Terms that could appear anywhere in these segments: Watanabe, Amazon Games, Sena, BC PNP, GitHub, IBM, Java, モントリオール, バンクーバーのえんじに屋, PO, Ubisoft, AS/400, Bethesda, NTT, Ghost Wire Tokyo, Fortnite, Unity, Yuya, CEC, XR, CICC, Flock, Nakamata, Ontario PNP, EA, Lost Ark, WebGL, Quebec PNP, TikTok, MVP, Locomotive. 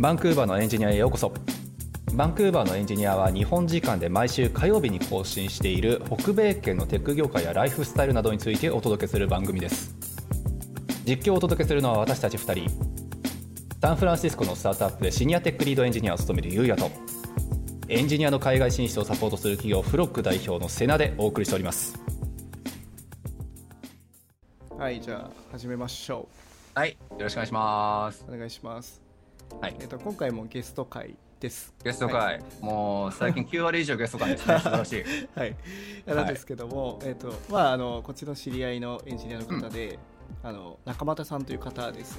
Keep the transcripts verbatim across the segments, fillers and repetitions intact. バンクーバーのエンジニアへようこそ。バンクーバーのエンジニアは日本時間で毎週火曜日に更新している北米圏のテック業界やライフスタイルなどについてお届けする番組です。実況をお届けするのは私たちふたり、サンフランシスコのスタートアップでシニアテックリードエンジニアを務めるゆうやと、エンジニアの海外進出をサポートする企業フロック代表のセナでお送りしております。はい、じゃあ始めましょう。はい、よろしくお願いします。お願いします。はい、えっと、今回もゲスト会です。ゲスト会、はい、もう最近きゅう割以上ゲスト会ですね。素晴らしい。はい、なんですけども、はい、えっとまああのこっちの知り合いのエンジニアの方で、うん、あの中俣さんという方です。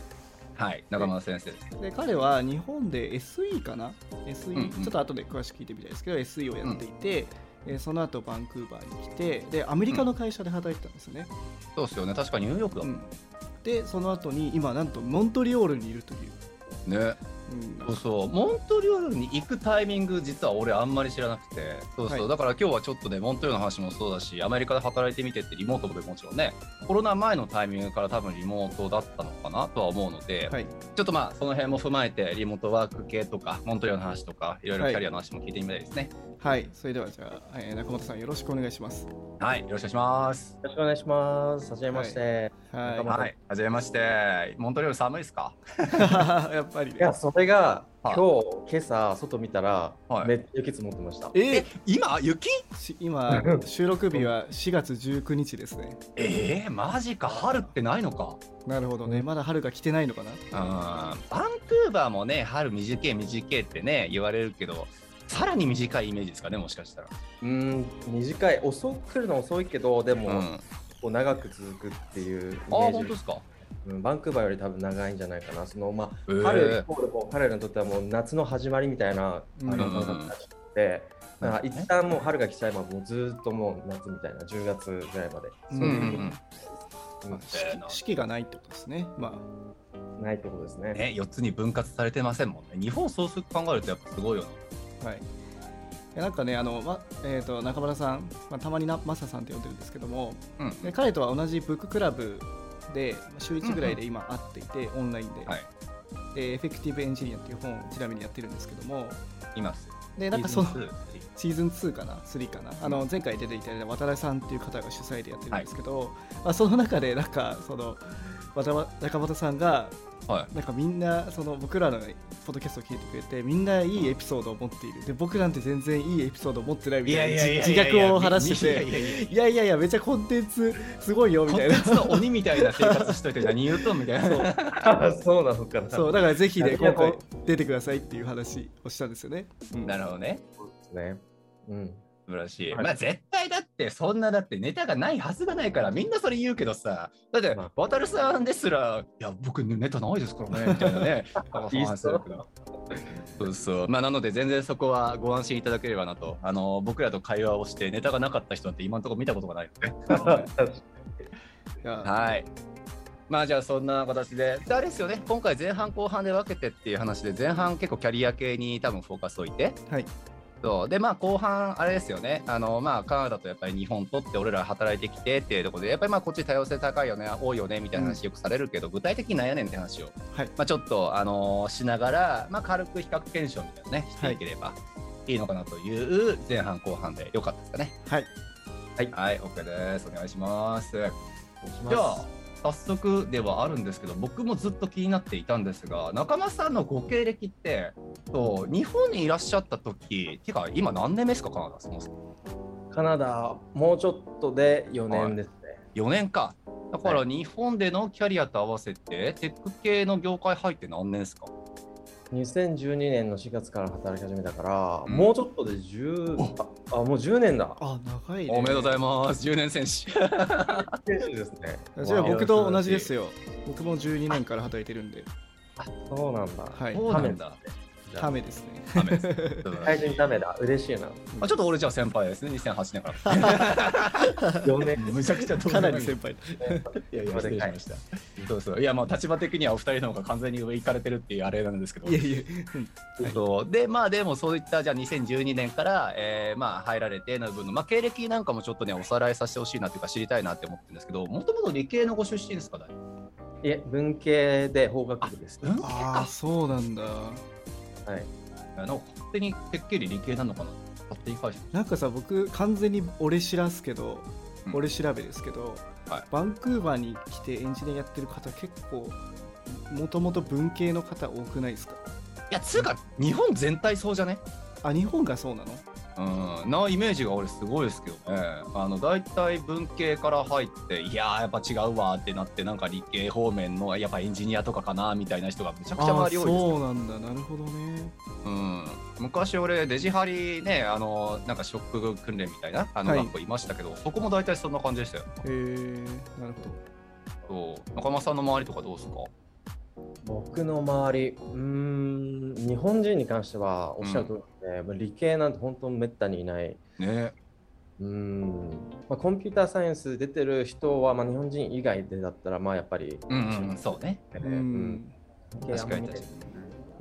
はい、中俣先生です。で、彼は日本で エスイー かな エスイー、うんうん、ちょっと後で詳しく聞いてみたいですけど エスイー をやっていて、うん、えー、その後バンクーバーに来て、でアメリカの会社で働いてたんですよね。うん、そうですよね、確かニューヨークだもん。うん、でその後に今なんとモントリオールにいるというね。うん、そうそう、モントリオールに行くタイミング実は俺あんまり知らなくて、そうそう、はい、だから今日はちょっとねモントリオールの話もそうだし、アメリカで働いてみてってリモートももちろんね、コロナ前のタイミングから多分リモートだったのかなとは思うので、はい、ちょっとまあその辺も踏まえてリモートワーク系とかモントリオールの話とかいろいろキャリアの話も聞いてみたいですね。はい、はい、それではじゃあ、えー、中俣さんよろしくお願いします。はい、よろしくお願いします。よろしくお願いします。はじめまして。はい、はいはい、はじめまして。モントリオール寒いですか？やっぱりね。いや、それが今日、はい、今朝外見たら、はい、めっちゃ雪積もってました。えー、え今雪？今収録日はしがつじゅうくにちですね。えー、マジか。春ってないのか。なるほどね、まだ春が来てないのかな。あ、バンクーバーもね春短い短いってね言われるけど、さらに短いイメージですかね、もしかしたら。うーん、短い、遅く来るの遅いけど、でも、うん、こう長く続くっていうイメージ。あ、本当ですか。うん、バンクーバーより多分長いんじゃないかな。その、まあ、春、彼らにとってはもう夏の始まりみたいな感じで、だから一旦もう春が来ちゃえばもうずっともう夏みたいなじゅうがつぐらいまで、うんうんうん、そういう四季がないってことですね。まあ、ないってことですね。ね、よっつに分割されてませんもんね。日本総数考えるとやっぱすごいよね。はい、なんかね、あの、まえー、と中村さん、まあ、たまになマサさんって呼んでるんですけども、うん、で彼とは同じブッククラブで週いちぐらいで今会っていて、うんうん、オンラインで、はい、でエフェクティブエンジニアっていう本をちなみにやってるんですけども、います。で、なんかそのシーズンツーかなスリーかな、うん、あの前回出ていただいた渡辺さんっていう方が主催でやってるんですけど、はい、まあ、その中でなんかその中俣さんが、はい、なんかみんなその僕らのポッドキャストを聞いてくれてみんないいエピソードを持っている、で僕なんて全然いいエピソードを持ってないみたいな自虐を話してて、いやいやいやめちゃコンテンツすごいよみたいな、コンテンツの鬼みたいな生活しといて何言うとみたいな。そうなのかな。そうだからぜひね今回出てくださいっていう話をしたんですよね。うん、なるほどね。ね、うん。素晴らしい。まあ絶対だってそんなだってネタがないはずがないからみんなそれ言うけどさ、だってワタルさんですらいや僕ネタないですからねみたいなね。いいっすよ。そうそう、まあ、なので全然そこはご安心いただければなと。あの僕らと会話をしてネタがなかった人なんて今のところ見たことがないので。はい、まあじゃあそんな形で、であれですよね、今回前半後半で分けてっていう話で、前半結構キャリア系に多分フォーカスを置いて、はい、そうで、まあ後半あれですよね、あのまあカナダとやっぱり日本とって俺ら働いてきてっていうところでやっぱりまあこっち多様性高いよね多いよねみたいな話よくされるけど、うん、具体的になんやねんって話を、はい、まあ、ちょっとあのしながら、まあ、軽く比較検証みたいなねしていければいいのかなという前半後半でよかったですかね。はいはい、はい、OK です。お願いします。じゃあ早速ではあるんですけど、僕もずっと気になっていたんですが、中間さんのご経歴ってと日本にいらっしゃった時てか今何年目ですか？カナダそもそもカナダもうちょっとでよねんですね。よねんか。だから日本でのキャリアと合わせて、はい、テック系の業界入って何年ですか？にせんじゅうにねんのしがつから働き始めたから、うん、もうちょっとでじゅう あ, あもうじゅうねんだ。あ、長いね。おめでとうございます。じゅうねん戦士。戦士ですね。じゃあ僕と同じですよ。僕もじゅうにねんから働いてるんで。あ、そうなんだ。はい、そうなんだ。ためですね。ためです。最初にためだ。嬉しいな。あ、ちょっと俺じゃあ先輩ですね。にせんはちねんから。よねん。むちゃくちゃかなり先輩。いやいや、失礼しました。そうそう。いや、まあ立場的にはお二人の方が完全に上行かれてるっていうあれなんですけど。いやいや。そうで、まあでもそういったじゃあにせんじゅうにねんから、えー、まあ入られての分のまあ経歴なんかもちょっとねおさらいさせてほしいなというか知りたいなって思ってるんですけど、もともと理系のご出身ですか？いえ、文系で法学部です。あ、そうなんだ。はい、なんか勝手にてっきり理系なのかな勝手に返してなんかさ僕完全に俺知らすけど、うん、俺調べですけど、はい、バンクーバーに来てエンジニアやってる方結構もともと文系の方多くないですか？いやつうか日本全体そうじゃね？あ、日本がそうなの？うん、なイメージが俺すごいですけどね。あの大体文系から入っていやーやっぱ違うわってなってなんか理系方面のやっぱエンジニアとかかなみたいな人がめちゃくちゃ周り多いです。そうなんだ、なるほどね。うん、昔俺デジハリねあのなんかショック訓練みたいなあの学校いましたけど、はい、そこも大体そんな感じでしたよ。へー、なるほど。そう、中間さんの周りとかどうですか？僕の周り、うーん、日本人に関してはおっしゃるとおりで、うん、理系なんて本当にめったにいない。ね。うーん、まあ、コンピューターサイエンス出てる人は、まあ、日本人以外でだったらまあやっぱり。うん、うん、そうね。うん、確かに確かに。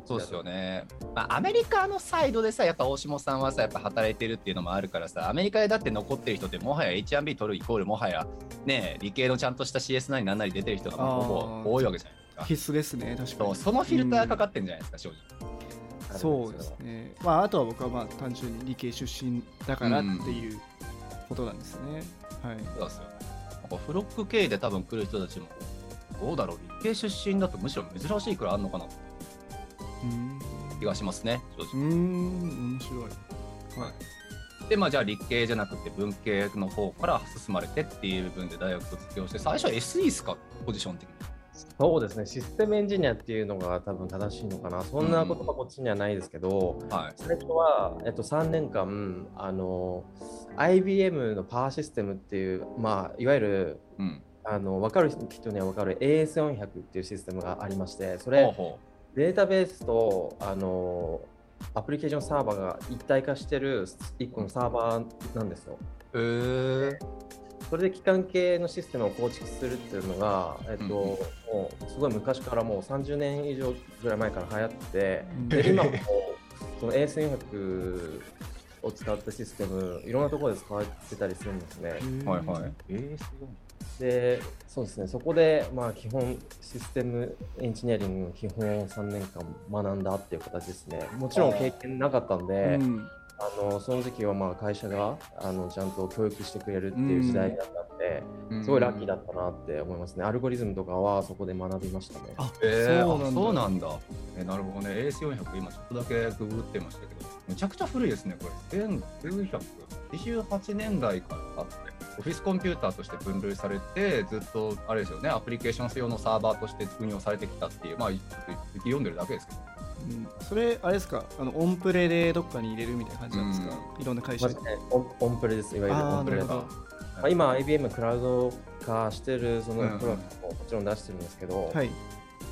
そうですよね。まあ、アメリカのサイドでさやっぱ大下さんはさやっぱ働いてるっていうのもあるからさアメリカでだって残ってる人ってもはや エイチアンドビー 取るイコールもはやね理系のちゃんとした シーエスナイン なんなり出てる人がほぼ多いわけじゃない。必須ですね、確かに。そのフィルターかかってんじゃないですか、正直。そうですね。まああとは僕はまあ単純に理系出身だからっていうことなんですね。うん、はい。そうですよ。なんかフロック系で多分来る人たちもどうだろう、理系出身だとむしろ珍しいくらいあるのかなって気がしますね、正直。うーん、面白い。はい。でまあ、じゃあ理系じゃなくて文系の方から進まれてっていう部分で大学卒業して最初は エスイー ですか、ポジション的に。そうですね、システムエンジニアっていうのが多分正しいのかな、そんな言葉こっちにはないですけど、うん、はい、最初は、えっと、さんねんかんあの アイビーエム のパワーシステムっていう、まあ、いわゆる、うん、あの分かる人には分かる エーエスよんひゃく っていうシステムがありまして、それほうデータベースとあのアプリケーションサーバーが一体化してるいっこのサーバーなんですよ。へー、それで機関系のシステムを構築するっていうのが、えっと、うん、もうすごい昔からもうさんじゅうねん以上ぐらい前から流行ってて、で今もその エーエスよんひゃく を使ったシステムいろんなところで使われてたりするんですね。はいはい。エーエスよんひゃく。で、そうですね。そこでまあ基本システムエンジニアリングの基本をさんねんかん学んだっていう形ですね。もちろん経験なかったんで。うん、あのその時期はまあ会社があのちゃんと教育してくれるっていう時代だったんで、うん、すごいラッキーだったなって思いますね。アルゴリズムとかはそこで学びましたね。あ、えー、そうなんだ。えー、なるほどね。 エーエスよんひゃく 今ちょっとだけググってましたけどめちゃくちゃ古いですねこれ。せんきゅうひゃくはちじゅうはちねんだいからあってオフィスコンピューターとして分類されてずっとあれですよね、アプリケーション用のサーバーとして運用されてきたっていう、まあちょっと読んでるだけですけど、うん、それあれですか、あのオンプレでどっかに入れるみたいな感じなんですか、うん、いろんな会社で、まね、オ, ンオンプレです。いわゆるオンプレだ、まあ、今 アイビーエム クラウド化してるそのプロダクトももちろん出してるんですけど、うん、はい、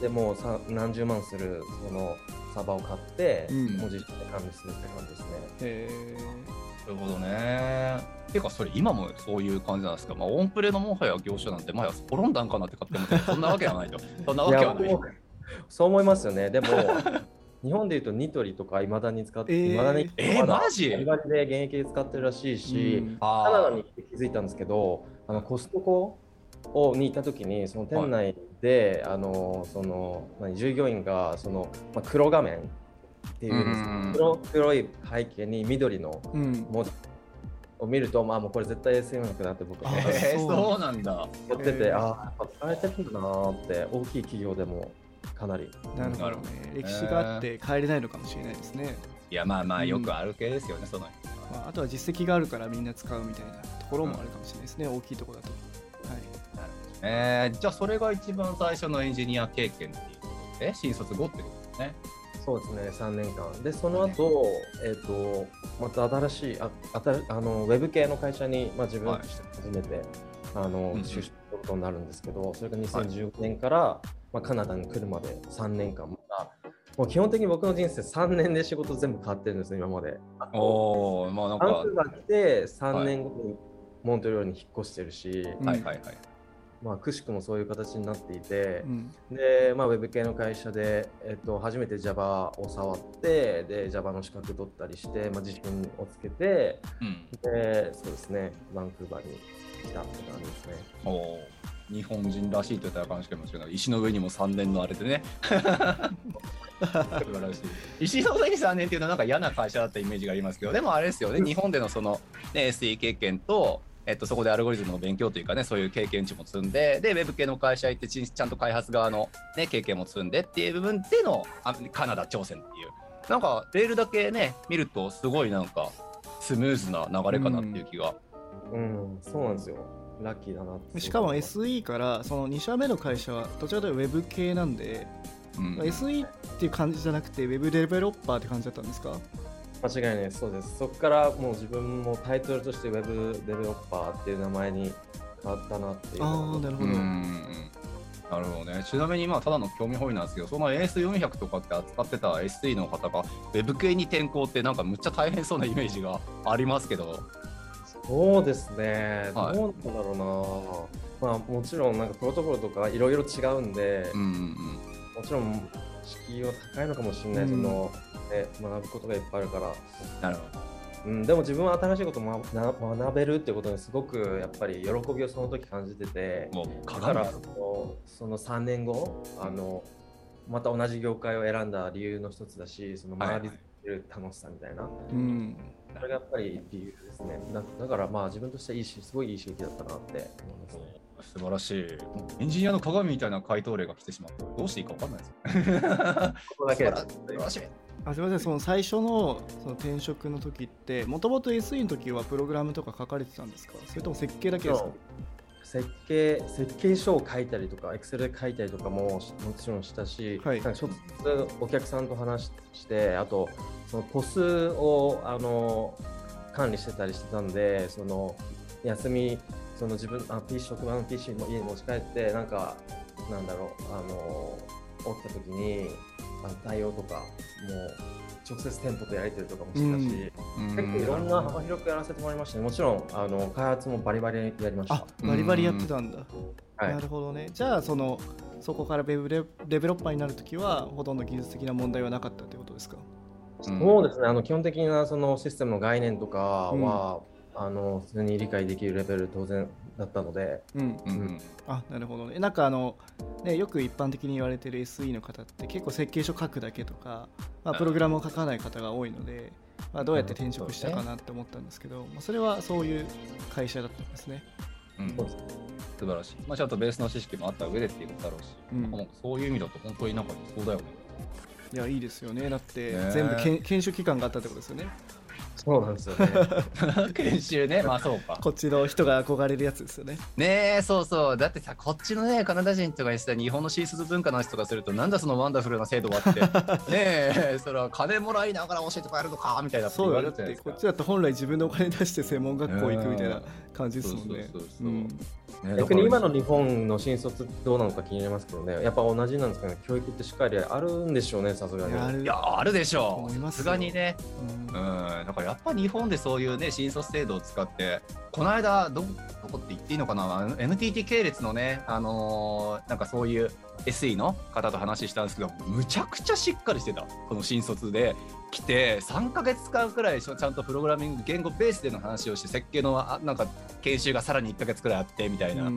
でもうさ何十万するそのサーバーを買って、うん、文字で管理するって感じですね。へー、なるほどね。てかそれ今もそういう感じなんですか？まあ、オンプレのもはや業種なんて前は滅んだんかなって勝手に思って、そんなわけはないと。そんなわけはない。いや、そう思いますよね。でも日本でいうとニトリとかいまだに使って、いまだにえー、マジ？いまだに現役で使ってるらしいし、うん、カナダに気づいたんですけど、あのコストコをに行った時にその店内で、はい、あのその従業員がその、まあ、黒画面っていうんですけど、うん、黒、黒い背景に緑の文字、うんを見ると、まあもうこれ絶対 エスエムエフ だって僕は、えー、そうなんだ。やってて、ああ、使えてるんだなって大きい企業でもかなり。なるほどね。歴史があって変えれないのかもしれないですね。いやまあまあよくある系ですよね、うん、その、まあ。あとは実績があるからみんな使うみたいなところもあるかもしれないですね、うん、大きいところだと。はい。なるほど、えー、じゃあそれが一番最初のエンジニア経験っていうことで、新卒後ってことですね。そうですね、さんねんかんでその後、えー、とまた新しいああのウェブ系の会社に、まあ、自分として初めて、はい、あの就職することになるんですけど、それがにせんじゅうごねんから、はい、まあ、カナダに来るまでさんねんかん、まあ、もう基本的に僕の人生さんねんで仕事全部変わってるんですよ今まで。おー、まあなんかバンクーバー来てさんねんごにモントリオールに引っ越してるし、はいはいはい、まあ、くしくもそういう形になっていて、うん、で、まあ、ウェブ系の会社で、えっと、初めて Java を触ってで Java の資格取ったりして、まあ、自信をつけて、うん、でそうですね、バンクーバーに来たって感じですね。お、日本人らしいといったら感じかもしれない。石の上にもさんねんのあれでね素晴らしい。石井の関さんねんっていうのはなんか嫌な会社だったイメージがありますけど、でもあれですよね、日本でのその、ね、エスイー 経験と、えっと、そこでアルゴリズムの勉強というかね、そういう経験値も積んで、でウェブ系の会社行ってちゃんと開発側の、ね、経験も積んでっていう部分でのカナダ挑戦っていう、なんかレールだけね見るとすごいなんかスムーズな流れかなっていう気が、うん、うん、そうなんですよ。ラッキーだなって。しかも エスイー からそのに社目の会社はどちらかというとウェブ系なんで、うん、エスイー っていう感じじゃなくてウェブデベロッパーって感じだったんですか？間違いない、そうです。そこからもう自分もタイトルとしてウェブデベロッパーっていう名前に変わったなっていう。ああ、なるほど、うん、なるほどね。ちなみにまあただの興味本位なんですけど、その エーエスよんひゃく とかって扱ってた エスイー の方が Web 系に転向ってなんかむっちゃ大変そうなイメージがありますけど。そうですね、はい、どうなんだろうな、まあ、もちろんなんかプロトコルとかいろいろ違うんで、うんうんうん、もちろん敷居は高いのかもしれない、うん、そのね、学ぶことがいっぱいあるから。なるほど、うん、でも自分は新しいことを、ま、学べるってことにすごくやっぱり喜びをその時感じてて、もうかからそのさんねんごあのまた同じ業界を選んだ理由の一つだし、その周りる楽しさみたいな、はい、うん、それがやっぱり理由ですね。だ、だからまあ自分としてはいいし、すごいいい刺激だったなって思いますね。素晴らしい。エンジニアの鏡みたいな回答例が来てしまってどうしていいか分かんないですよ。素晴らしい。あ、すみません、その最初 の, その転職の時ってもともと エスイー の時はプログラムとか書かれてたんですか？それとも設計だけですか？設計、設計書を書いたりとか Excel で書いたりとかももちろんしたし、はい、なんか直接お客さんと話して、あとその ポス をあの管理してたりしてたんで、その休みその自分あ ピーシー 職場の ピーシー の家に持ち帰ってなんかなんだろうあの起きた時に対応とかもう直接店舗とやり取りとかもしたし、うん、結構いろんな幅広くやらせてもらいましたね。もちろんあの開発もバリバリやりました。あ、バリバリやってたんだ、うん、なるほどね、はい、じゃあ そ, のそこからウェブデベロッパーになるときはほとんど技術的な問題はなかったということですか？そうですね、あの基本的なそのシステムの概念とかは、うん、あの普通に理解できるレベル当然だったので、うんうんうん、あ、なるほどね。なんかあの、ね、よく一般的に言われてる エスイー の方って結構設計書書くだけとか、まあ、プログラムを書かない方が多いので、まあ、どうやって転職したかなって思ったんですけど、まあ、それはそういう会社だったんですね、うん、素晴らしい、まあ、ちゃんとベースの知識もあった上でっていうことだろうし、うん、そういう意味だと本当になんかそうだよね。いや、いいですよね。だって全部けん、ね、研修期間があったってことですよね。そうなんですよね。研修ね、まあそうか。こっちの人が憧れるやつですよね。ねえ、そうそう。だってさ、こっちのね、カナダ人とかにした日本のシースズ文化の話とかすると、なんだそのワンダフルな制度はって、ねえ、それは金もらいながら教えてもらえるのかみたいな。そうだって、こっちだと本来自分のお金出して専門学校行くみたいな感じですもんね。逆に今の日本の新卒どうなのか気になりますけどね。やっぱ同じなんですかね。教育ってしっかりあるんでしょうね、さすがに。いや、あるでしょう。さすがにね。うん。だからやっぱ日本でそういうね新卒制度を使って、この間 ど, どこって言っていいのかな エヌティーティー 系列のね、あのー、なんかそういう エスイー の方と話したんですけど、むちゃくちゃしっかりしてた。この新卒で来てさんかげつかんくらいちゃんとプログラミング言語ベースでの話をして、設計のなんか研修がさらにいっかげつくらいあってみたいな。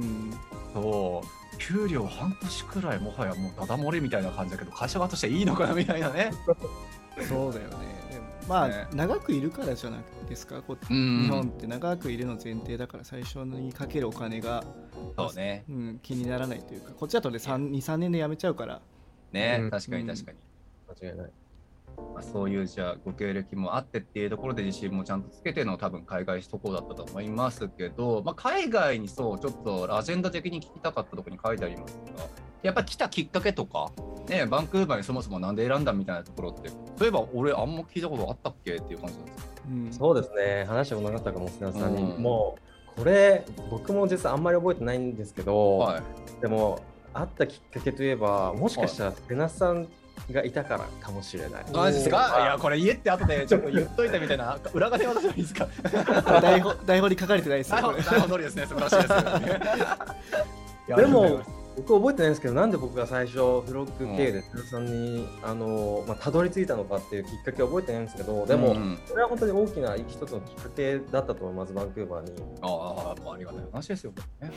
そう、給料半年くらいもはやもうダダ漏れみたいな感じだけど、会社側としてはいいのかなみたいなね。そうだよね。まあね、長くいるからじゃないですか、こう、うん、日本って長くいるの前提だから、最初にかけるお金がそう、ね、うん、気にならないというか、こっちだと、ね、にさんねんで辞めちゃうからね、うん、確かに確かに、うん、間違いない。まあ、そういうじゃあご経歴もあってっていうところで自信もちゃんとつけての多分海外渡航だったと思いますけど、まあ、海外にそうちょっとアジェンダ的に聞きたかったところに書いてありますが、やっぱ来たきっかけとか、ね、バンクーバーにそもそもなんで選んだみたいなところって、そういえば俺あんま聞いたことあったっけっていう感じなんですよ、うん、そうですね、話したことなかったかもしれません、うん、もうこれ僕も実はあんまり覚えてないんですけど、はい、でもあったきっかけといえば、もしかしたらセナさんがいたからかもしれない。マジですか？いや、これ家って後でちょっと言っといたみたいな裏金渡せばいいですか？台本、台本に書かれてないですよ。台本、台本通りですね。素晴らしいですよね。いや、でも僕覚えてないんですけど、なんで僕が最初フロッグ経由でさんにあの、まあ、たどり着いたのかっていうきっかけは覚えてないんですけど、でも、うん、それは本当に大きな一つのきっかけだったと思います、バンクーバーに。ああ、ありがたい話ですよね。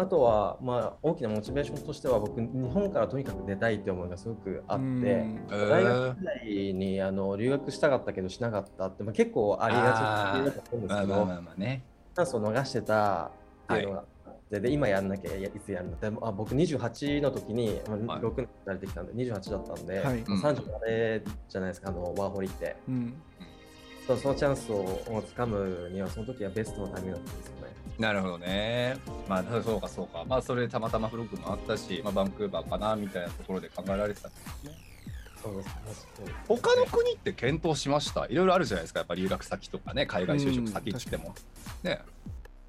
あとは、まあ、大きなモチベーションとしては僕、日本からとにかく出たいって思いがすごくあって、えー、大学時代にあの留学したかったけどしなかったって、まあ、結構ありがちだと思うんですけど、チャンスを逃してたっていうのが、はい、で今やんなきゃいつやるんだって、あ僕にじゅうはちの時にろくねん慣れてきたんでにじゅうはちだったんで、はい、さんじゅうまでじゃないですか、あのワーホリって、うん、そ, そのチャンスをつかむにはその時はベストのタイミングだったんですよね。なるほどね。まあそうかそうか。まあそれたまたまフロックもあったし、まあ、バンクーバーかなみたいなところで考えられてたんですね。そうですね。他の国って検討しました。いろいろあるじゃないですか。やっぱ留学先とかね、海外就職先ってもね。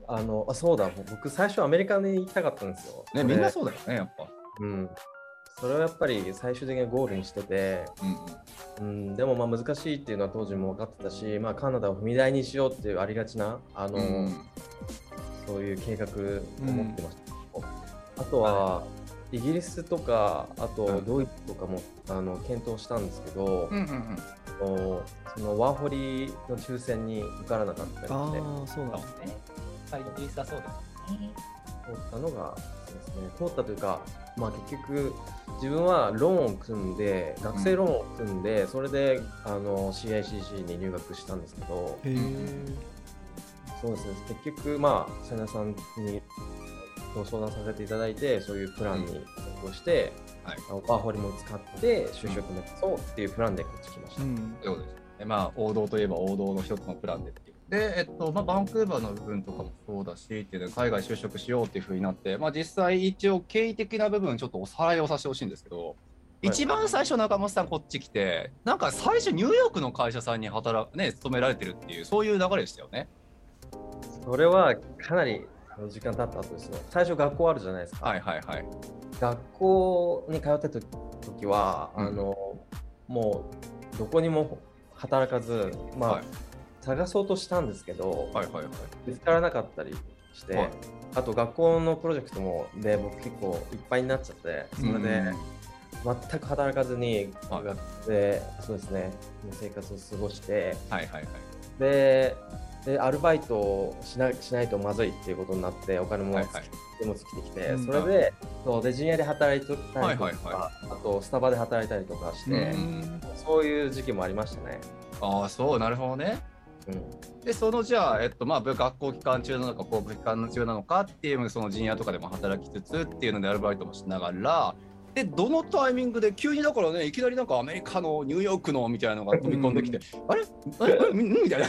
あのあそうだ。僕最初アメリカに行きたかったんですよ。ね、みんなそうだよねやっぱ。うん。それはやっぱり最終的にゴールにしてて、うんうんうん、でもまあ難しいっていうのは当時も分かってたし、まあ、カナダを踏み台にしようっていうありがちなあの、うん、そういう計画を持ってました、うん、あとはイギリスとかあとドイツとかも、うん、あの検討したんですけど、うんうんうん、そのワーホリの抽選に受からなかったりして、あそうなんですね、はい、イギリスはそうですね、通ったのがですね、通ったというか、まあ、結局自分はローンを組んで学生ローンを組んで、うん、それであの シーアイシーシー に入学したんですけど、へそうですね、結局まあさやなさんにご相談させていただいてそういうプランに応募して、うんはい、ワーホリも使って就職もそうっていうプランでこっち来ました、うん、そうですね、まあ、王道といえば王道の一つのプランでっていうで、えっとまあ、バンクーバーの部分とかもそうだしっていうの海外就職しようっていう風になって、まあ、実際一応経緯的な部分ちょっとおさらいをさせてほしいんですけど、はい、一番最初中本さんこっち来てなんか最初ニューヨークの会社さんに働く、ね、勤められてるっていうそういう流れでしたよね。それはかなり時間経った後ですね。最初学校あるじゃないですか、はいはいはい、学校に通ってた時は、うん、あのもうどこにも働かず、まあはい探そうとしたんですけど、はいはいはい、見つからなかったりして、はい、あと学校のプロジェクトもで僕結構いっぱいになっちゃってそれで全く働かずに学生、はい、そうですね、生活を過ごして、はいはいはい、で、でアルバイトをしな、しないとまずいっていうことになってお金も尽き、はいはい、も尽きてきて、うん、それで、そうで陣営で働いたりとか、はいはいはい、あとスタバで働いたりとかしてそういう時期もありましたね。ああそうなるほどね。うん、でそのじゃあ、えっとまあ、学校期間中なのか公務期間中なのかっていうその陣屋とかでも働きつつっていうのでアルバイトもしながらでどのタイミングで急にだからねいきなりなんかアメリカのニューヨークのみたいなのが飛び込んできて、うん、あれあれみたいな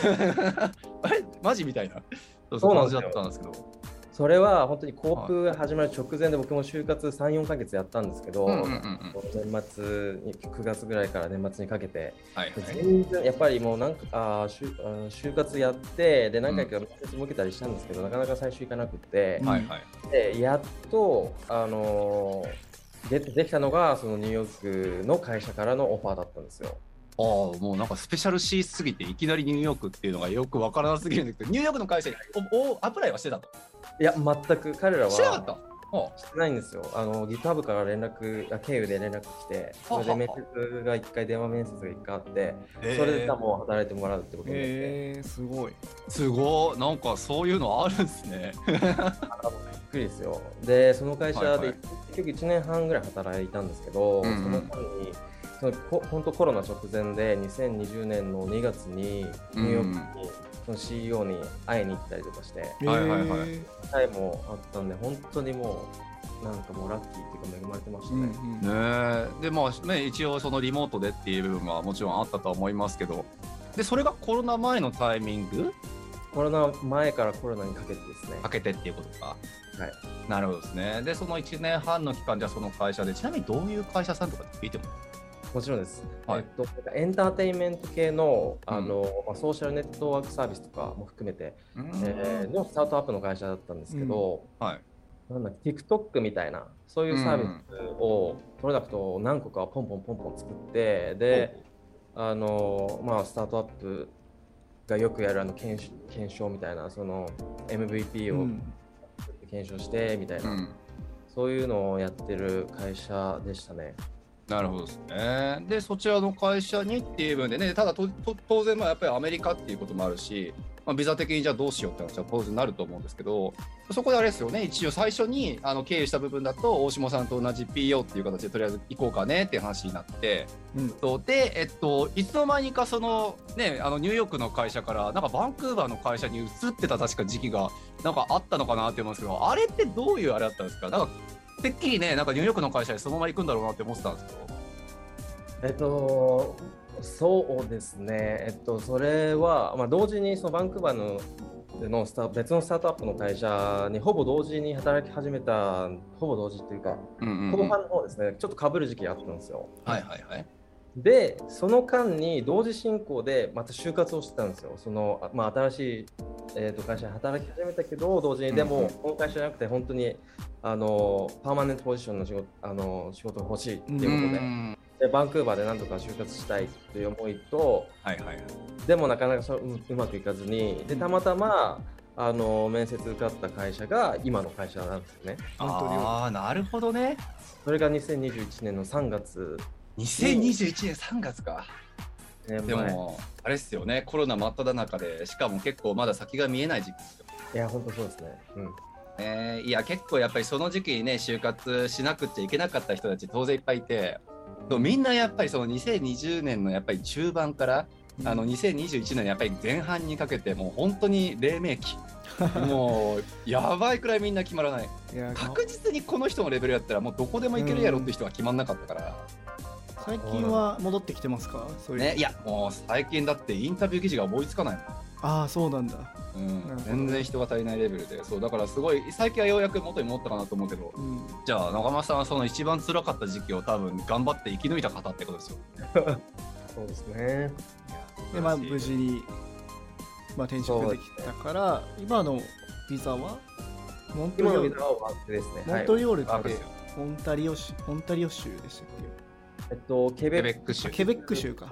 あれマジみたいなそうなんですよ。それは本当にコープが始まる直前で僕も就活 さん,よん ヶ月やったんですけど、うんうんうんうん、年末にくがつぐらいから年末にかけて、はいはい、全然やっぱりもうなんかあ 就, あ就活やってで何回か面接も受けたりしたんですけど、うん、なかなか最初いかなくて、はいはい、でやっとあのゲットできたのがそのニューヨークの会社からのオファーだったんですよ。ああもうなんかスペシャルシーすぎていきなりニューヨークっていうのがよくわからなすぎるんですけどニューヨークの会社におおアプライはしてたと。いや全く彼らはしてなかったしてないんですよ。あの GitHub から連絡経由で連絡来てそれで面接がいっかい電話面接がいっかいあってそれで多分働いてもらうってことになって、えーえー、すごいすごいなんかそういうのあるんですねびっくりですよ。でその会社で、はいはい、結局いちねんはんぐらい働いたんですけど、うん、その間にそのこ本当コロナ直前でにせんにじゅうねんのにがつにニューヨークにその シーイーオー に会いに行ったりとかして、うん、はいはいはい、会もあったんで本当にもうなんかもうラッキーっていうか恵まれてましたね、うんうん、ねえでまあね一応そのリモートでっていう部分はもちろんあったとは思いますけどでそれがコロナ前のタイミングコロナ前からコロナにかけてですねかけてっていうことか。はい、なるほどですね。でそのいちねんはんの期間じゃあその会社でちなみにどういう会社さんとかって聞いてももちろんです、はい、えっと、エンターテインメント系 の, あの、うん、ソーシャルネットワークサービスとかも含めて、うんえー、のスタートアップの会社だったんですけど、うんはい、なんだ TikTok みたいなそういうサービスを、うん、プロダクトを何個かポンポンポンポン作ってで、うんあのまあ、スタートアップがよくやるあの 検, 検証みたいなその エムブイピー を検証してみたいな、うん、そういうのをやってる会社でしたね。なるほどですね。でそちらの会社にっていう分でねただとと当然まあやっぱりアメリカっていうこともあるし、まあ、ビザ的にじゃあどうしようって話は当然なると思うんですけどそこであれですよね、一応最初にあの経由した部分だと大下さんと同じ ピーオー っていう形でとりあえず行こうかねっていう話になって、うん、で、えっと、いつの間にかその、ね、あのニューヨークの会社からなんかバンクーバーの会社に移ってた確か時期がなんかあったのかなって思うんですけど、あれってどういうあれだったんですか？なんかてっきりね、なんかニューヨークの会社にそのまま行くんだろうなって思ってたんですけど。えっとそうですね、えっと、それは、まあ、同時にそのバンクーバーののスタ別のスタートアップの会社にほぼ同時に働き始めた、ほぼ同時というか、うんうんうん、後半の方ですね、ちょっと被る時期があったんですよ。はいはいはい。で、その間に同時進行でまた就活をしてたんですよ。その、まあ、新しい、えー、と会社に働き始めたけど、同時にでも、うんうん、この会社じゃなくて本当にあのパーマネントポジションの仕事、あの仕事が欲しいっていうことで。うんうんでバンクーバーでなんとか就活したいという思いと、はいはいはい、でもなかなかそう、うまくいかずに、でたまたまあの面接受かった会社が今の会社なんですよね。ああ、なるほどね。それがにせんにじゅういちねんのさんがつ。にせんにじゅういちねんさんがつか。でもあれですよね、コロナ真っ只中で、しかも結構まだ先が見えない時期ですよ。いや本当そうですね。うんえー、いや結構やっぱりその時期にね、就活しなくちゃいけなかった人たち当然いっぱいいて。みんなやっぱりそのにせんにじゅうねんのやっぱり中盤から、うん、あのにせんにじゅういちねんのやっぱり前半にかけてもう本当に黎明期もうやばいくらいみんな決まらない。いや確実にこの人のレベルやったらもうどこでもいけるやろって人は決まんなかったから、うん、最近は戻ってきてますかそういう、ね、いやもう最近だってインタビュー記事が思いつかないもん。ああそうなんだ、うん、全然人が足りないレベルで、そうだからすごい最近はようやく元に戻ったかなと思うけど、うん、じゃあ中間さんはその一番辛かった時期を多分頑張って生き抜いた方ってことですよね。そうですね。でまあ無事に、まあ、転職できたから、ね、今のビザはモントリオールでですね。モントリオールってモンタリオ州、モンタリオ州でしたっけ？えっと、ケベック州、ケベック州か。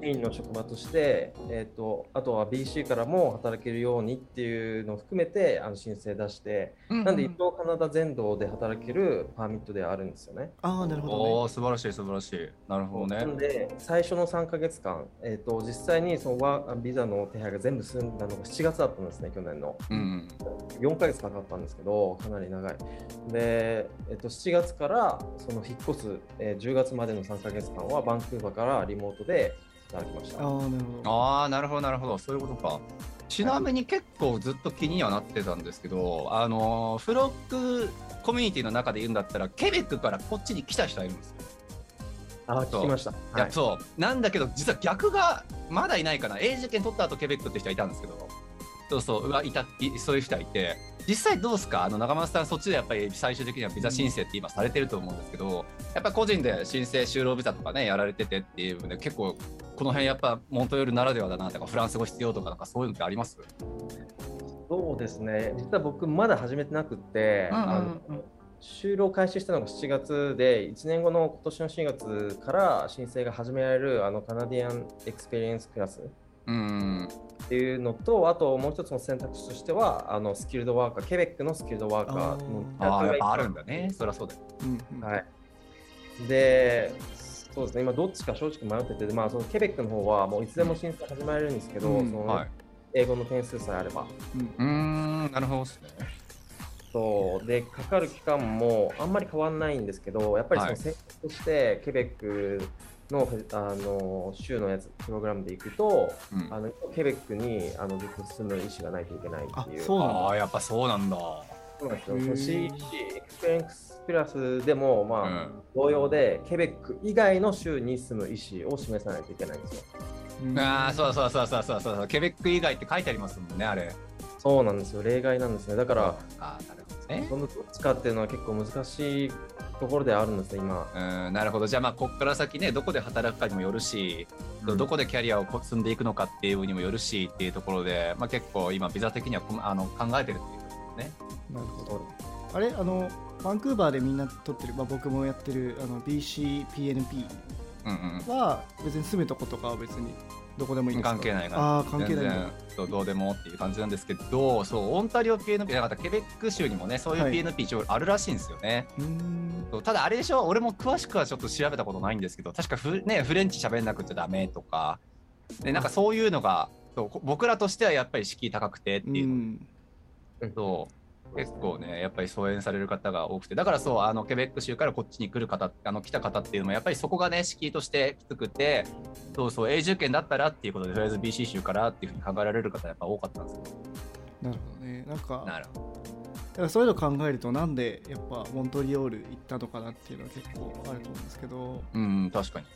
メインの職場として、えっと、あとは ビーシー からも働けるようにっていうのを含めてあの申請出して、うんうん、なんで一応カナダ全土で働けるパーミットであるんですよね。ああ、なるほど、ね。おお、素晴らしい素晴らしい。なるほどね。なんで最初のさんかげつかん、えっと、実際にそのビザの手配が全部済んだのがしちがつだったんですね、去年の。うんうん、よんかげつかかったんですけど、かなり長い。で、えっと、しちがつからその引っ越す、えー、じゅうがつまでのさんかげつかんはバンクーバーからリモートで働きました。ああなるほどなるほど、そういうことか。ちなみに結構ずっと気にはなってたんですけど、あのフロックコミュニティの中で言うんだったらケベックからこっちに来た人はいるんですよ。ああ聞きました、はい、いやそうなんだけど実は逆がまだいないかな。永住権取った後ケベックって人はいたんですけど、そうそううわいたいそういう人はいて、実際どうですか、あの中松さんそっちでやっぱり最終的にはビザ申請って今されてると思うんですけど、やっぱ個人で申請就労ビザとかねやられててっていうので結構この辺やっぱモントリオールならではだなとか、フランス語必要とかなんかそういうのってあります？そうですね、実は僕まだ始めてなくって、うんうんうん、あの就労開始したのがしちがつで、いちねんごの今年のしがつから申請が始められるあのカナディアンエクスペリエンスクラス、うん、っていうのと、あともう一つの選択肢としてはあのスキルドワーカー、ケベックのスキルドワーカーのあーやっぱあるんだね。そりゃそうだよ、うんはい、でそうですね、今どっちか正直迷ってて、まあ、そのケベックの方はもういつでも申請始まれるんですけど、うんそのはい、英語の点数さえあれば、うん、うーんなるほどですね。そうでかかる期間もあんまり変わんないんですけど、やっぱりその選択としてケベックのあの州のやつプログラムで行くと、うん、あのケベックにあのずっと進む意思がないといけないっていう。あ、そうなんだ。あやっぱそうなんだ。そうなんですよ。シーイーシー エクスペリエンスプラスでも、まあうん、同様でケベック以外の州に住む意思を示さないといけないんですよ。うん、ああそうそうそうそうそうそうケベック以外って書いてありますもんねあれ。そうなんですよ、例外なんですね。だから、うん、あなるほどね。そのどっちかっていうのは結構難しいところであるんですね今。うんなるほど。じゃあまあこっから先ねどこで働くかにもよるし、うん、どこでキャリアを積んでいくのかっていうにもよるしっていうところで、まあ、結構今ビザ的にはあの考えてるっていうことですね。なるほど。あれあのバンクーバーでみんな取ってる、まあ、僕もやってるあの ビーシー ピーエヌピー は別に住むとことかは別にどこでもいいんですか？関係ないから関係ないね。どうでもっていう感じなんですけど、そうオンタリオ ピーエヌピー なかったケベック州にもねそういう ピーエヌピー 一応あるらしいんですよね、はい、うんただあれでしょ、俺も詳しくはちょっと調べたことないんですけど確かフ、ね、フレンチ喋んなくちゃダメとかでなんかそういうのがそう僕らとしてはやっぱり敷居高くてっていうの、うんそう結構ねやっぱり疎遠される方が多くて、だからそうあのケベック州からこっちに来る方あの来た方っていうのもやっぱりそこがね敷居としてきつくて、そうそう 永住権だったらっていうことでとりあえず ビーシー 州からっていうふうに考えられる方やっぱ多かったんですよ。なるほどね。なんかなるほど、だからそういうの考えるとなんでやっぱモントリオール行ったのかなっていうのは結構あると思うんですけど、うん確かに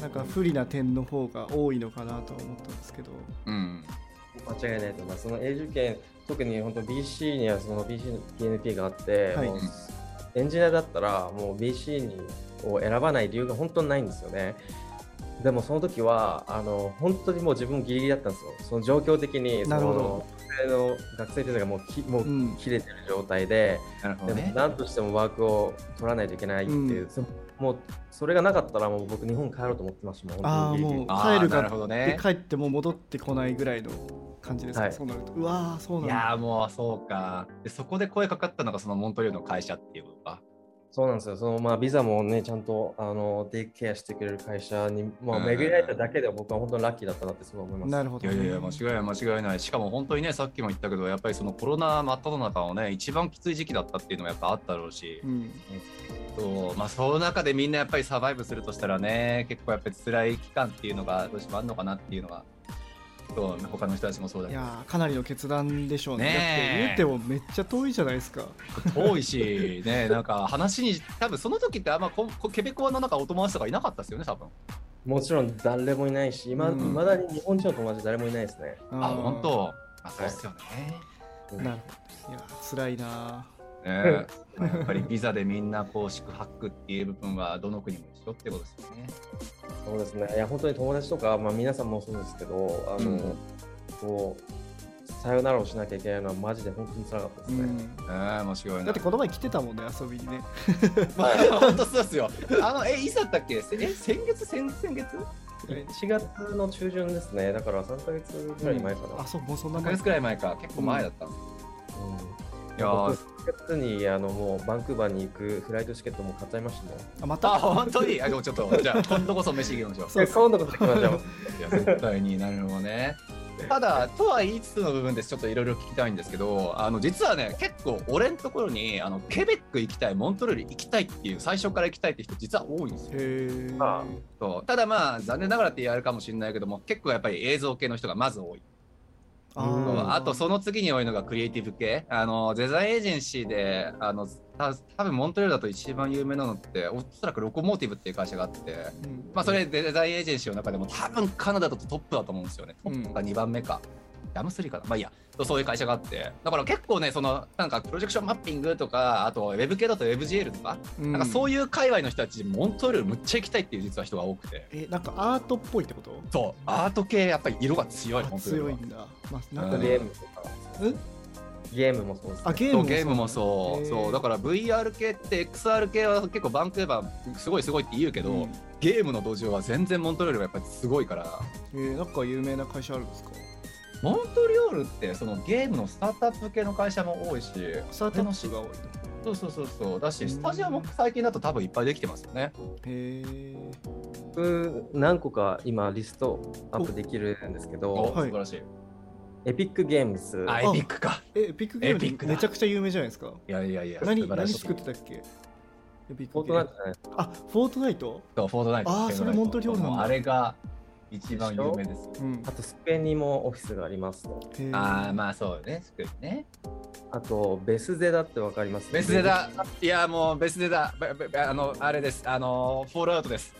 なんか不利な点の方が多いのかなと思ったんですけど、うん間違いないと思います。その永住権特に本当 ビーシー にはその ビーシー ピーエヌピー があって、はい、もうエンジニアだったらもう ビーシー を選ばない理由が本当にないんですよね。でもその時はあの本当にもう自分もギリギリだったんですよ。その状況的にそのなるほどの学生というのがもうきもう切れてる状態で、うん、でも何としてもワークを取らないといけないっていう、うん、そ, もうそれがなかったらもう僕日本帰ろうと思ってましたもん。あもう帰るかって、ね、帰っても戻ってこないぐらいの感じですか、はい、そうなるとうわそうなんだ。いやもうそうか。でそこで声かかったのがそのモントリオールの会社っていうのか。そうなんですよ。そのまあビザもねちゃんとあのデイケアしてくれる会社にまあ巡り合えただけで僕は本当にラッキーだったなってすごい思います。なるほど、ね。いやいや間違いない間違いない。しかも本当にねさっきも言ったけどやっぱりそのコロナ真っ只中のね一番きつい時期だったっていうのもやっぱあったろうし、うん、そうまあその中でみんなやっぱりサバイブするとしたらね結構やっぱり辛い期間っていうのがどうしてもあるのかなっていうのが。そう他の人たちもそうだけど、いやかなりの決断でしょう ね, ねだって言うてもめっちゃ遠いじゃないですか。遠いしねなんか話に多分その時ってあんまこケベコアの中お友達とかいなかったですよね多分。もちろん誰もいないし今、うん、未だに日本人の友達誰もいないですね。あ本当あそうですよね、はいうん、なるほど。いや辛いなねやっぱりビザでみんなこう宿泊っていう部分はどの国も一緒ってことですよね。そうですね。いや本当に友達とか、まあ、皆さんもそうですけどあの、うん、こうさよならをしなきゃいけないのはマジで本当に辛かったですね、うん、えー、面白いな。だってこの前来てたもんね遊びにね、まあ、本当そうですよ。あのえいつだったっけえ先月先々月いちがつの中旬ですね。だからさんかげつぐらい前かな、うん、あそうもうそんなさんかげつぐらい前か結構前だったんです、うんうんいやろくがつにあのもうバンクーバーに行くフライトチケットも買っちゃいましたね。あまたあ本当にあちょっとじゃあ今度こそ飯行きましょう。そう今度こそ行きましょう。いや絶対になるのね。ただとは言いつつの部分ですちょっといろいろ聞きたいんですけど、あの実はね結構俺のところにあのケベック行きたいモントリオール行きたいっていう最初から行きたいって人実は多いんですよ。へあそうただまあ残念ながらってやるかもしれないけども結構やっぱり映像系の人がまず多い。あ, あとその次に多いのがクリエイティブ系あのデザインエージェンシーであのた多分モントリオールだと一番有名なのっておそらくロコモーティブっていう会社があって、うんまあ、それデザインエージェンシーの中でも多分カナダだとトップだと思うんですよね。トップかにばんめか、うん、ダムスリーかなまあいいやそういう会社があってだから結構ねそのなんかプロジェクションマッピングとかあとウェブ系だと ウェブジェーエル とか、うん、なんかそういう界隈の人たちモントリオールむっちゃ行きたいっていう実は人が多くてえなんかアートっぽいってことそうアート系やっぱり色が強い強いんだ、まあなんかね、ゲームとかゲームもそうです、ね、あゲームもそうゲームもそうそうだから ブイアール 系って エックスアール 系は結構バンクーバーすごいすごいって言うけど、うん、ゲームの土壌は全然モントリオールがやっぱりすごいからえー、なんか有名な会社あるんですかモントリオールってそのゲームのスタートアップ系の会社も多いしスタートアップが多いそうそうそうそうだしスタジオも最近だと多分いっぱいできてますよね。へえ僕何個か今リストアップできるんですけどおお素晴らしい、はい、エピックゲームズあエピックかえエピックゲームめちゃくちゃ有名じゃないですか。いやいやいや何何作ってたっけエピックフォートナイトじゃないですか。あフォートナイトそうフォートナイトああそれモントリオールなんだあれが一番有名です、うん、あとスペインにもオフィスがあります、ね、ああまあそうねスペインねあとベスゼダってわかります、ね、ベスゼダいやもうベスゼダあのあれですあのフォールアウトです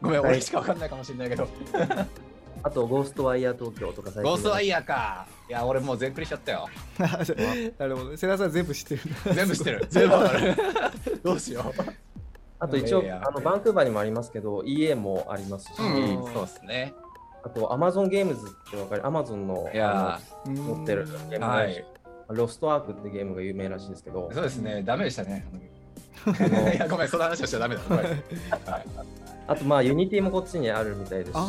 ごめん俺しかわかんないかもしれないけどあとゴーストワイヤー東京とか最近ゴーストワイヤーかいや俺もう全クリしちゃったよなるほどセラさん全部知ってる全部知ってる全部わかるどうしようあと一応あのバンクーバーにもありますけど イーエー もありますし、うん、そうですね。あと Amazon ゲームズってわかる Amazon の持ってるゲームが、はい、ロストアークってゲームが有名らしいですけどそうですねダメでしたねいやごめんその話はしちゃダメだ、はい、あとまあ Unity もこっちにあるみたいですし あ,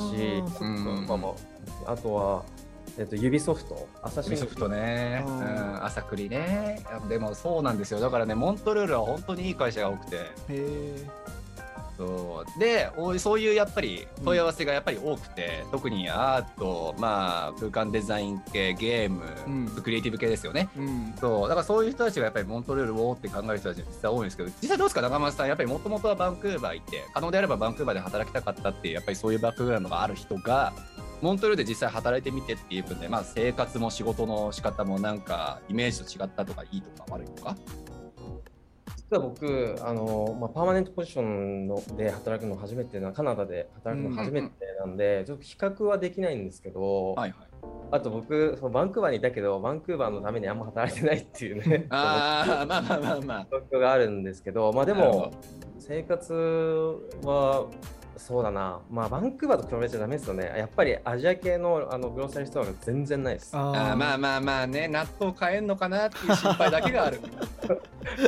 うん、まあまあ、あとはえっと、指ソフト、アサシンソフトね、うん、朝栗ね。でもそうなんですよ。だからね、モントリオールは本当にいい会社が多くて、へそうでそういうやっぱり問い合わせがやっぱり多くて、うん、特にアート、まあ、空間デザイン系ゲーム、うん、クリエイティブ系ですよね、うん、そうだからそういう人たちがやっぱりモントレールをって考える人たちが実際多いんですけど、実際どうですか中松さん、やっぱりもともとはバンクーバーいて可能であればバンクーバーで働きたかったっていうやっぱりそういうバックグラウンドがある人がモントレールで実際働いてみてっていう分で、まあ、生活も仕事の仕方もなんかイメージと違ったとかいいとか悪いとか。実は僕あの、まあ、パーマネントポジションので働くの初めてなカナダで働くの初めてなんで、うんうんうん、ちょっと比較はできないんですけど、はいはい、あと僕そのバンクーバーにいたけどバンクーバーのためにあんま働いてないっていうねああまあまあまあまあ状況があるんですけど、まあでも生活はそうだな、まあ、バンクーバーと比べちゃダメですよね。やっぱりアジア系 の, あのグローサリーストアが全然ないです。ああまあまあまあね、納豆買えんのかなっていう心配だけがある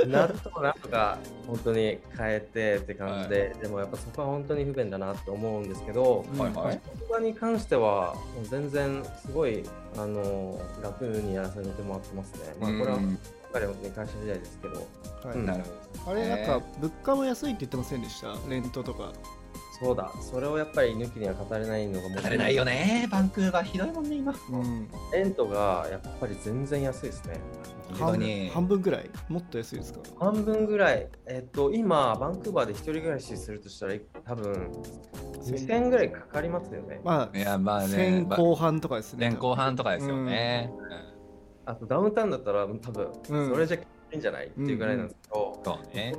納豆なんとか本当に買えてって感じで、はい、でもやっぱそこは本当に不便だなって思うんですけど、はいはい、職場に関しては全然すごいあの楽にやらせてもらってますね。まあこれは彼もね、会社時代ですけど、はい、うん、なるほど。あれなんか物価も安いって言ってませんでした？レントとか。そうだ、それをやっぱり抜きには語れないのがもう語れないよね。バンクーバーひどいもんね今、うん、レントがやっぱり全然安いですね。半分、半分ぐらいもっと安いですか？半分ぐらい、えっと今バンクーバーで一人暮らしするとしたら多分にせんえんぐらいかかりますよね。まあ、いやまあね、せんえんこう半とかですね。せんえんこう半とかですよね、うんうん、あとダウンタウンだったら多分それじゃ、うんいいんじゃないっていうぐらいなんですけど、うんうんね、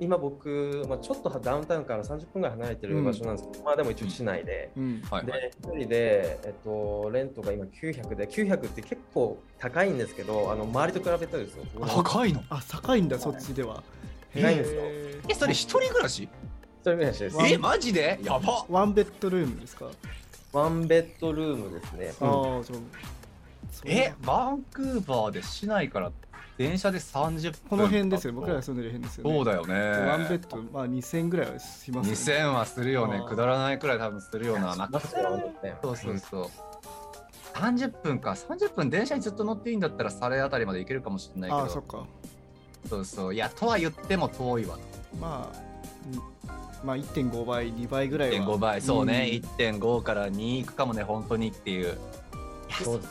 今僕、まあ、ちょっとダウンタウンからさんじゅっぷんぐらい離れてる場所なんですけど、うん、まあでも一応市内で、うんうんはいはい、でひとりで、えっと、レントが今きゅうひゃくできゅうひゃくって結構高いんですけど、あの周りと比べたらですよ。高いの？あ、高いんだ、はい、そっちでは高いんですよ。え、それ一人暮らし？一人暮らしです。え、マジで？やば。ワンベッドルームですか？ワンベッドルームですね、うん、あえ、バンクーバーで市内から電車でさんじゅっぷん。この辺ですよ、僕らが住んでる辺ですよね。そうだよね。ワンベッド、まあにせんぐらいはしますね。にせんはするよね。くだらないくらい多分するような。なかそうそうそう。さんじゅっぷんか、さんじゅっぷん電車にずっと乗っていいんだったらサレあたりまで行けるかもしれないけど。ああ、そっか。そうそう。いや、とは言っても遠いわ。まあ。まあ いってんご 倍、にばいぐらいは。いってんご 倍、そうね。いってんご からに行くかもね、本当にっていう。そうです。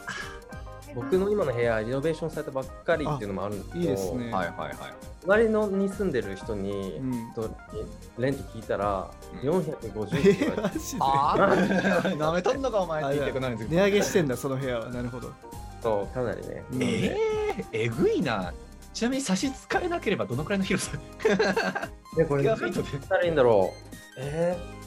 僕の今の部屋リノベーションされたばっかりっていうのもあるんですけど、いいですね、はいはいはい、隣のに住んでる人に、うん、とレント聞いたらよんひゃくごじゅうえんくらい、うん、あーなめとんのかお前って言ってくなるんですけど、値上げしてんだその部屋は。なるほど。そうかなりね、うん、えー、えぐいな。ちなみに差し支えなければどのくらいの広さいやこれどうしたらいいんだろう。えー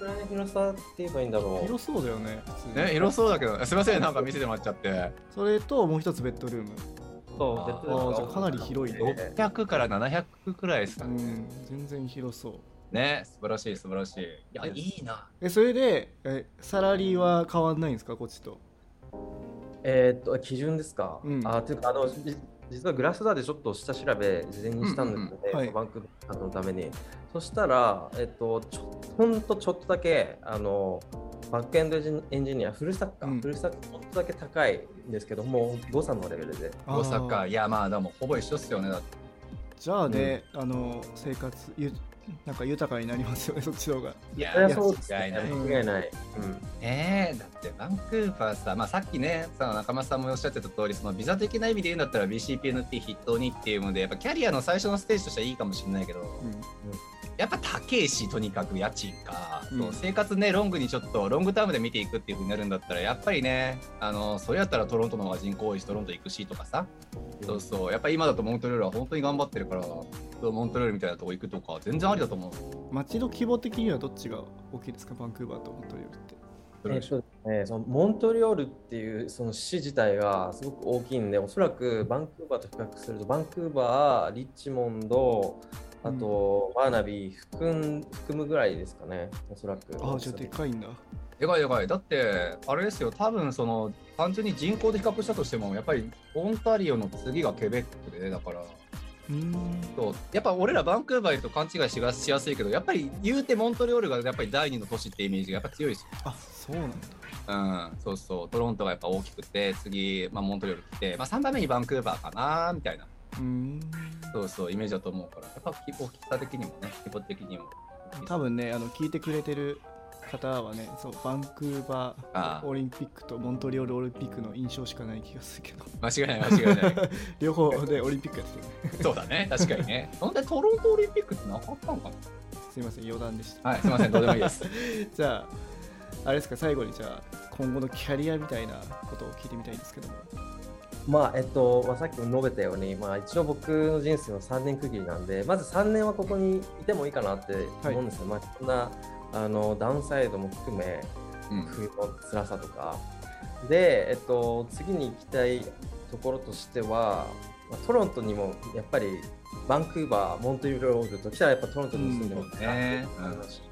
どのくらいの広さって言えばいいんだろう。広そうだよね普通ね。広そうだけど、すいませんなんか見せてもらっちゃって。それともう一つベッドルーム。そうベッドルームかなり広いね。ろっぴゃくからななひゃくくらいですかね、うん、全然広そうね。素晴らしい素晴らしい。いやいいな。えそれでえサラリーは変わんないんですかこっちと。えー、っと基準ですか、うん、あというかあの実はグラスダーでちょっと下調べ事前にしたんですけど、ねうんうんはい、バンクーバーのために。そしたら、えっと、ちょほんとちょっとだけあのバックエンドエンジニアフルサッカー、うん、フルサッカーちょっとだけ高いんですけどもう誤差のレベルで。誤差か。いやまあでもほぼ一緒っすよね。だってじゃあね、うん、あの生活ゆなんか豊かになりますよねそっちの方が。いやいやそうですね、間違いない、うん、えー、だってバンクーバーさ、まあ、さっきねさ中松さんもおっしゃってた通りそのビザ的な意味で言うんだったら ビーシーピーエヌピー 筆頭にっていうのでやっぱキャリアの最初のステージとしてはいいかもしれないけど、うんうん、やっぱ高いしとにかく家賃か、うん、そう生活ねロングにちょっとロングタームで見ていくっていう風になるんだったらやっぱりねあのそれやったらトロントの方が人口多いしトロント行くしとかさ、うん、そうそうやっぱり今だとモントレールは本当に頑張ってるからモントレールみたいなとこ行くとか全然ありだと思う。街の規模的にはどっちが大きいですかバンクーバーとモントレールって。えーそうですね、そのモントリオールっていうその市自体がすごく大きいんでおそらくバンクーバーと比較するとバンクーバーリッチモンドあと、うん、ワーナビー含ん含むぐらいですかねおそらく。ああじゃあでかいんだ。でかいでかい。だってあれですよ多分その単純に人口で比較したとしてもやっぱりオンタリオの次がケベックで、ね、だからうんそうやっぱ俺らバンクーバーと勘違いしがしやすいけどやっぱり言うてモントリオールがやっぱりだいにの都市ってイメージがやっぱ強いし。あそうなんだ。うんそうそうトロントがやっぱ大きくて次、まあ、モントリオール来て、まあ、さんばんめにバンクーバーかなみたいな。うんそうそうイメージだと思うからやっぱ規模大きさ的にもね規模的にも多分ね、あの聞いてくれてる方はね、そうバンクーバーオリンピックとモントリオールオリンピックの印象しかない気がするけど、間違いない間違いない両方でオリンピックやってるねそうだね、確かにね。なんでトロントオリンピックってなかったのかな。すいません、余談でした。はい、すいません、どうでもいいですじゃああれですか、最後にじゃあ今後のキャリアみたいなことを聞いてみたいんですけども、まあえっとまあ、さっきも述べたように、まあ、一応僕の人生のさんねん区切りなんで、まずさんねんはここにいてもいいかなって思うんですよ、はい。まあ、そんなあのダウンサイドも含め冬の辛さとか、うん、で、えっと、次に行きたいところとしては、まあ、トロントにもやっぱりバンクーバーモントリオールと来たらやっぱトロントに住んでもいいかなって思うし、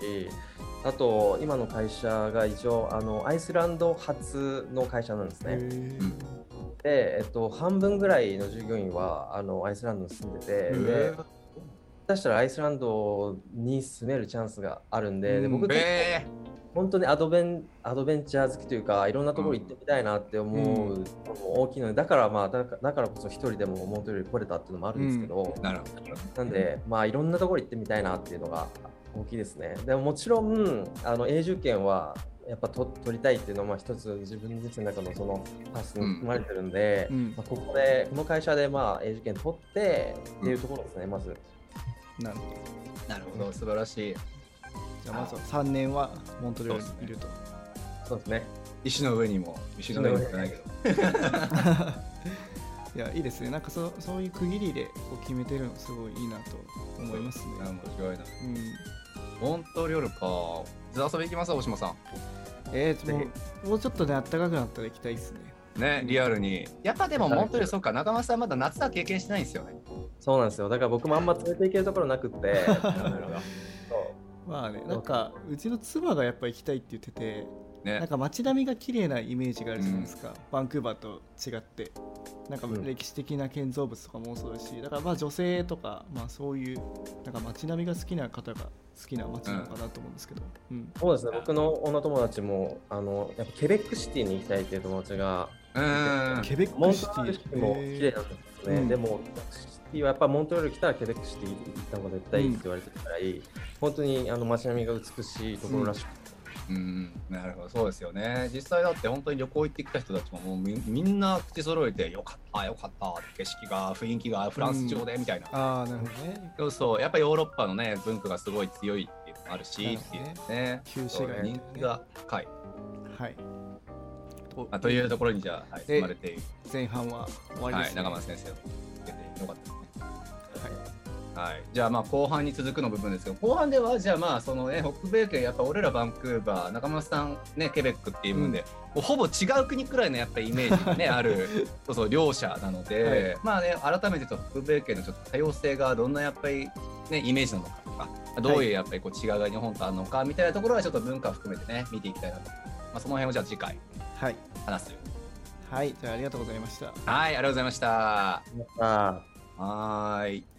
あと今の会社が一応あのアイスランド発の会社なんですね。で、えっと、半分ぐらいの従業員はあのアイスランドに住んでて、で出したらアイスランドに住めるチャンスがあるんで、うん、で僕って本当にアドベン、アドベンチャー好きというか、いろんなところ行ってみたいなって思うのも大きいので、だからまあだからこそ一人でもモントリオール来れたっていうのもあるんですけど、うん、なるほど。なんでまあいろんなところ行ってみたいなっていうのが大きいですね。でももちろんあの永住権はやっぱ取りたいっていうのは、まあ一つ自分自身の中のそのパスに含まれてるんで、うんうん、まあ、ここでこの会社でまあ永住権取ってっていうところですね、まず。なるほど、なるほど、素晴らしい。じゃあまずはさんねんはモントリオールにいると。そうですね。石の上にも、石の上にもいかないけど。いや、いいですね。なんかそそういう区切りでこう決めてるのすごいいいなと思いますね。間違いない。うん。モントリオールか。ず遊び行きます、大島さん。えー、もうもうちょっとね、暖かくなったら行きたいですね。ね、リアルに。やっぱでもモントリオール、そうか、中間さんまだ夏は経験してないんですよね。そうなんですよ。だから僕もあんま連れて行けるところなくってまあね、なんかうちの妻がやっぱ行きたいって言ってて、ね、なんか街並みが綺麗なイメージがあるじゃないですか、うん、バンクーバーと違って。なんか歴史的な建造物とかもそうだし、だからまあ女性とか、まあ、そういうなんか街並みが好きな方が好きな街なのかなと思うんですけど、うんうん、そうですね。僕の女友達もあのやっぱケベックシティに行きたいっていう友達が、うん、ケベックシティも綺麗なんですね、うん、でもやっぱモントリオール来たらケベックシティ行った方が絶対いいって言われてるくらい、うん、本当にあの街並みが美しいところらしくて、うんうん、なるほど、そうですよね。実際だって本当に旅行行ってきた人たちももう み, みんな口揃えてよかったよかった景色が雰囲気がフランス上でみたいな、うん、ああなるほどね。そうそう、やっぱりヨーロッパのね文化がすごい強いっていうのもあるし、ね、っていうね、旧市街で、ね、人気が高い、はい、まあ、というところにじゃあ、はい、生まれている前半は終わりですね、はい、中松先生を受けてよかった。はい、じゃあまあ後半に続くの部分ですけど、後半ではじゃあまあそのね北米圏、やっぱ俺らバンクーバー、中村さんねケベックっていうもんで、うん、ほぼ違う国くらいのやっぱイメージがねあるそうそう両者なので、はい、まあね改めてと北米圏のちょっと多様性がどんなやっぱりねイメージなのかとか、どういうやっぱりこう違いが日本とあるのかみたいなところはちょっと文化を含めてね見ていきたいなと、まあ、その辺をじゃあ次回話す。はい、はい、じゃあありがとうございました。はい、ありがとうございました。あ、はい。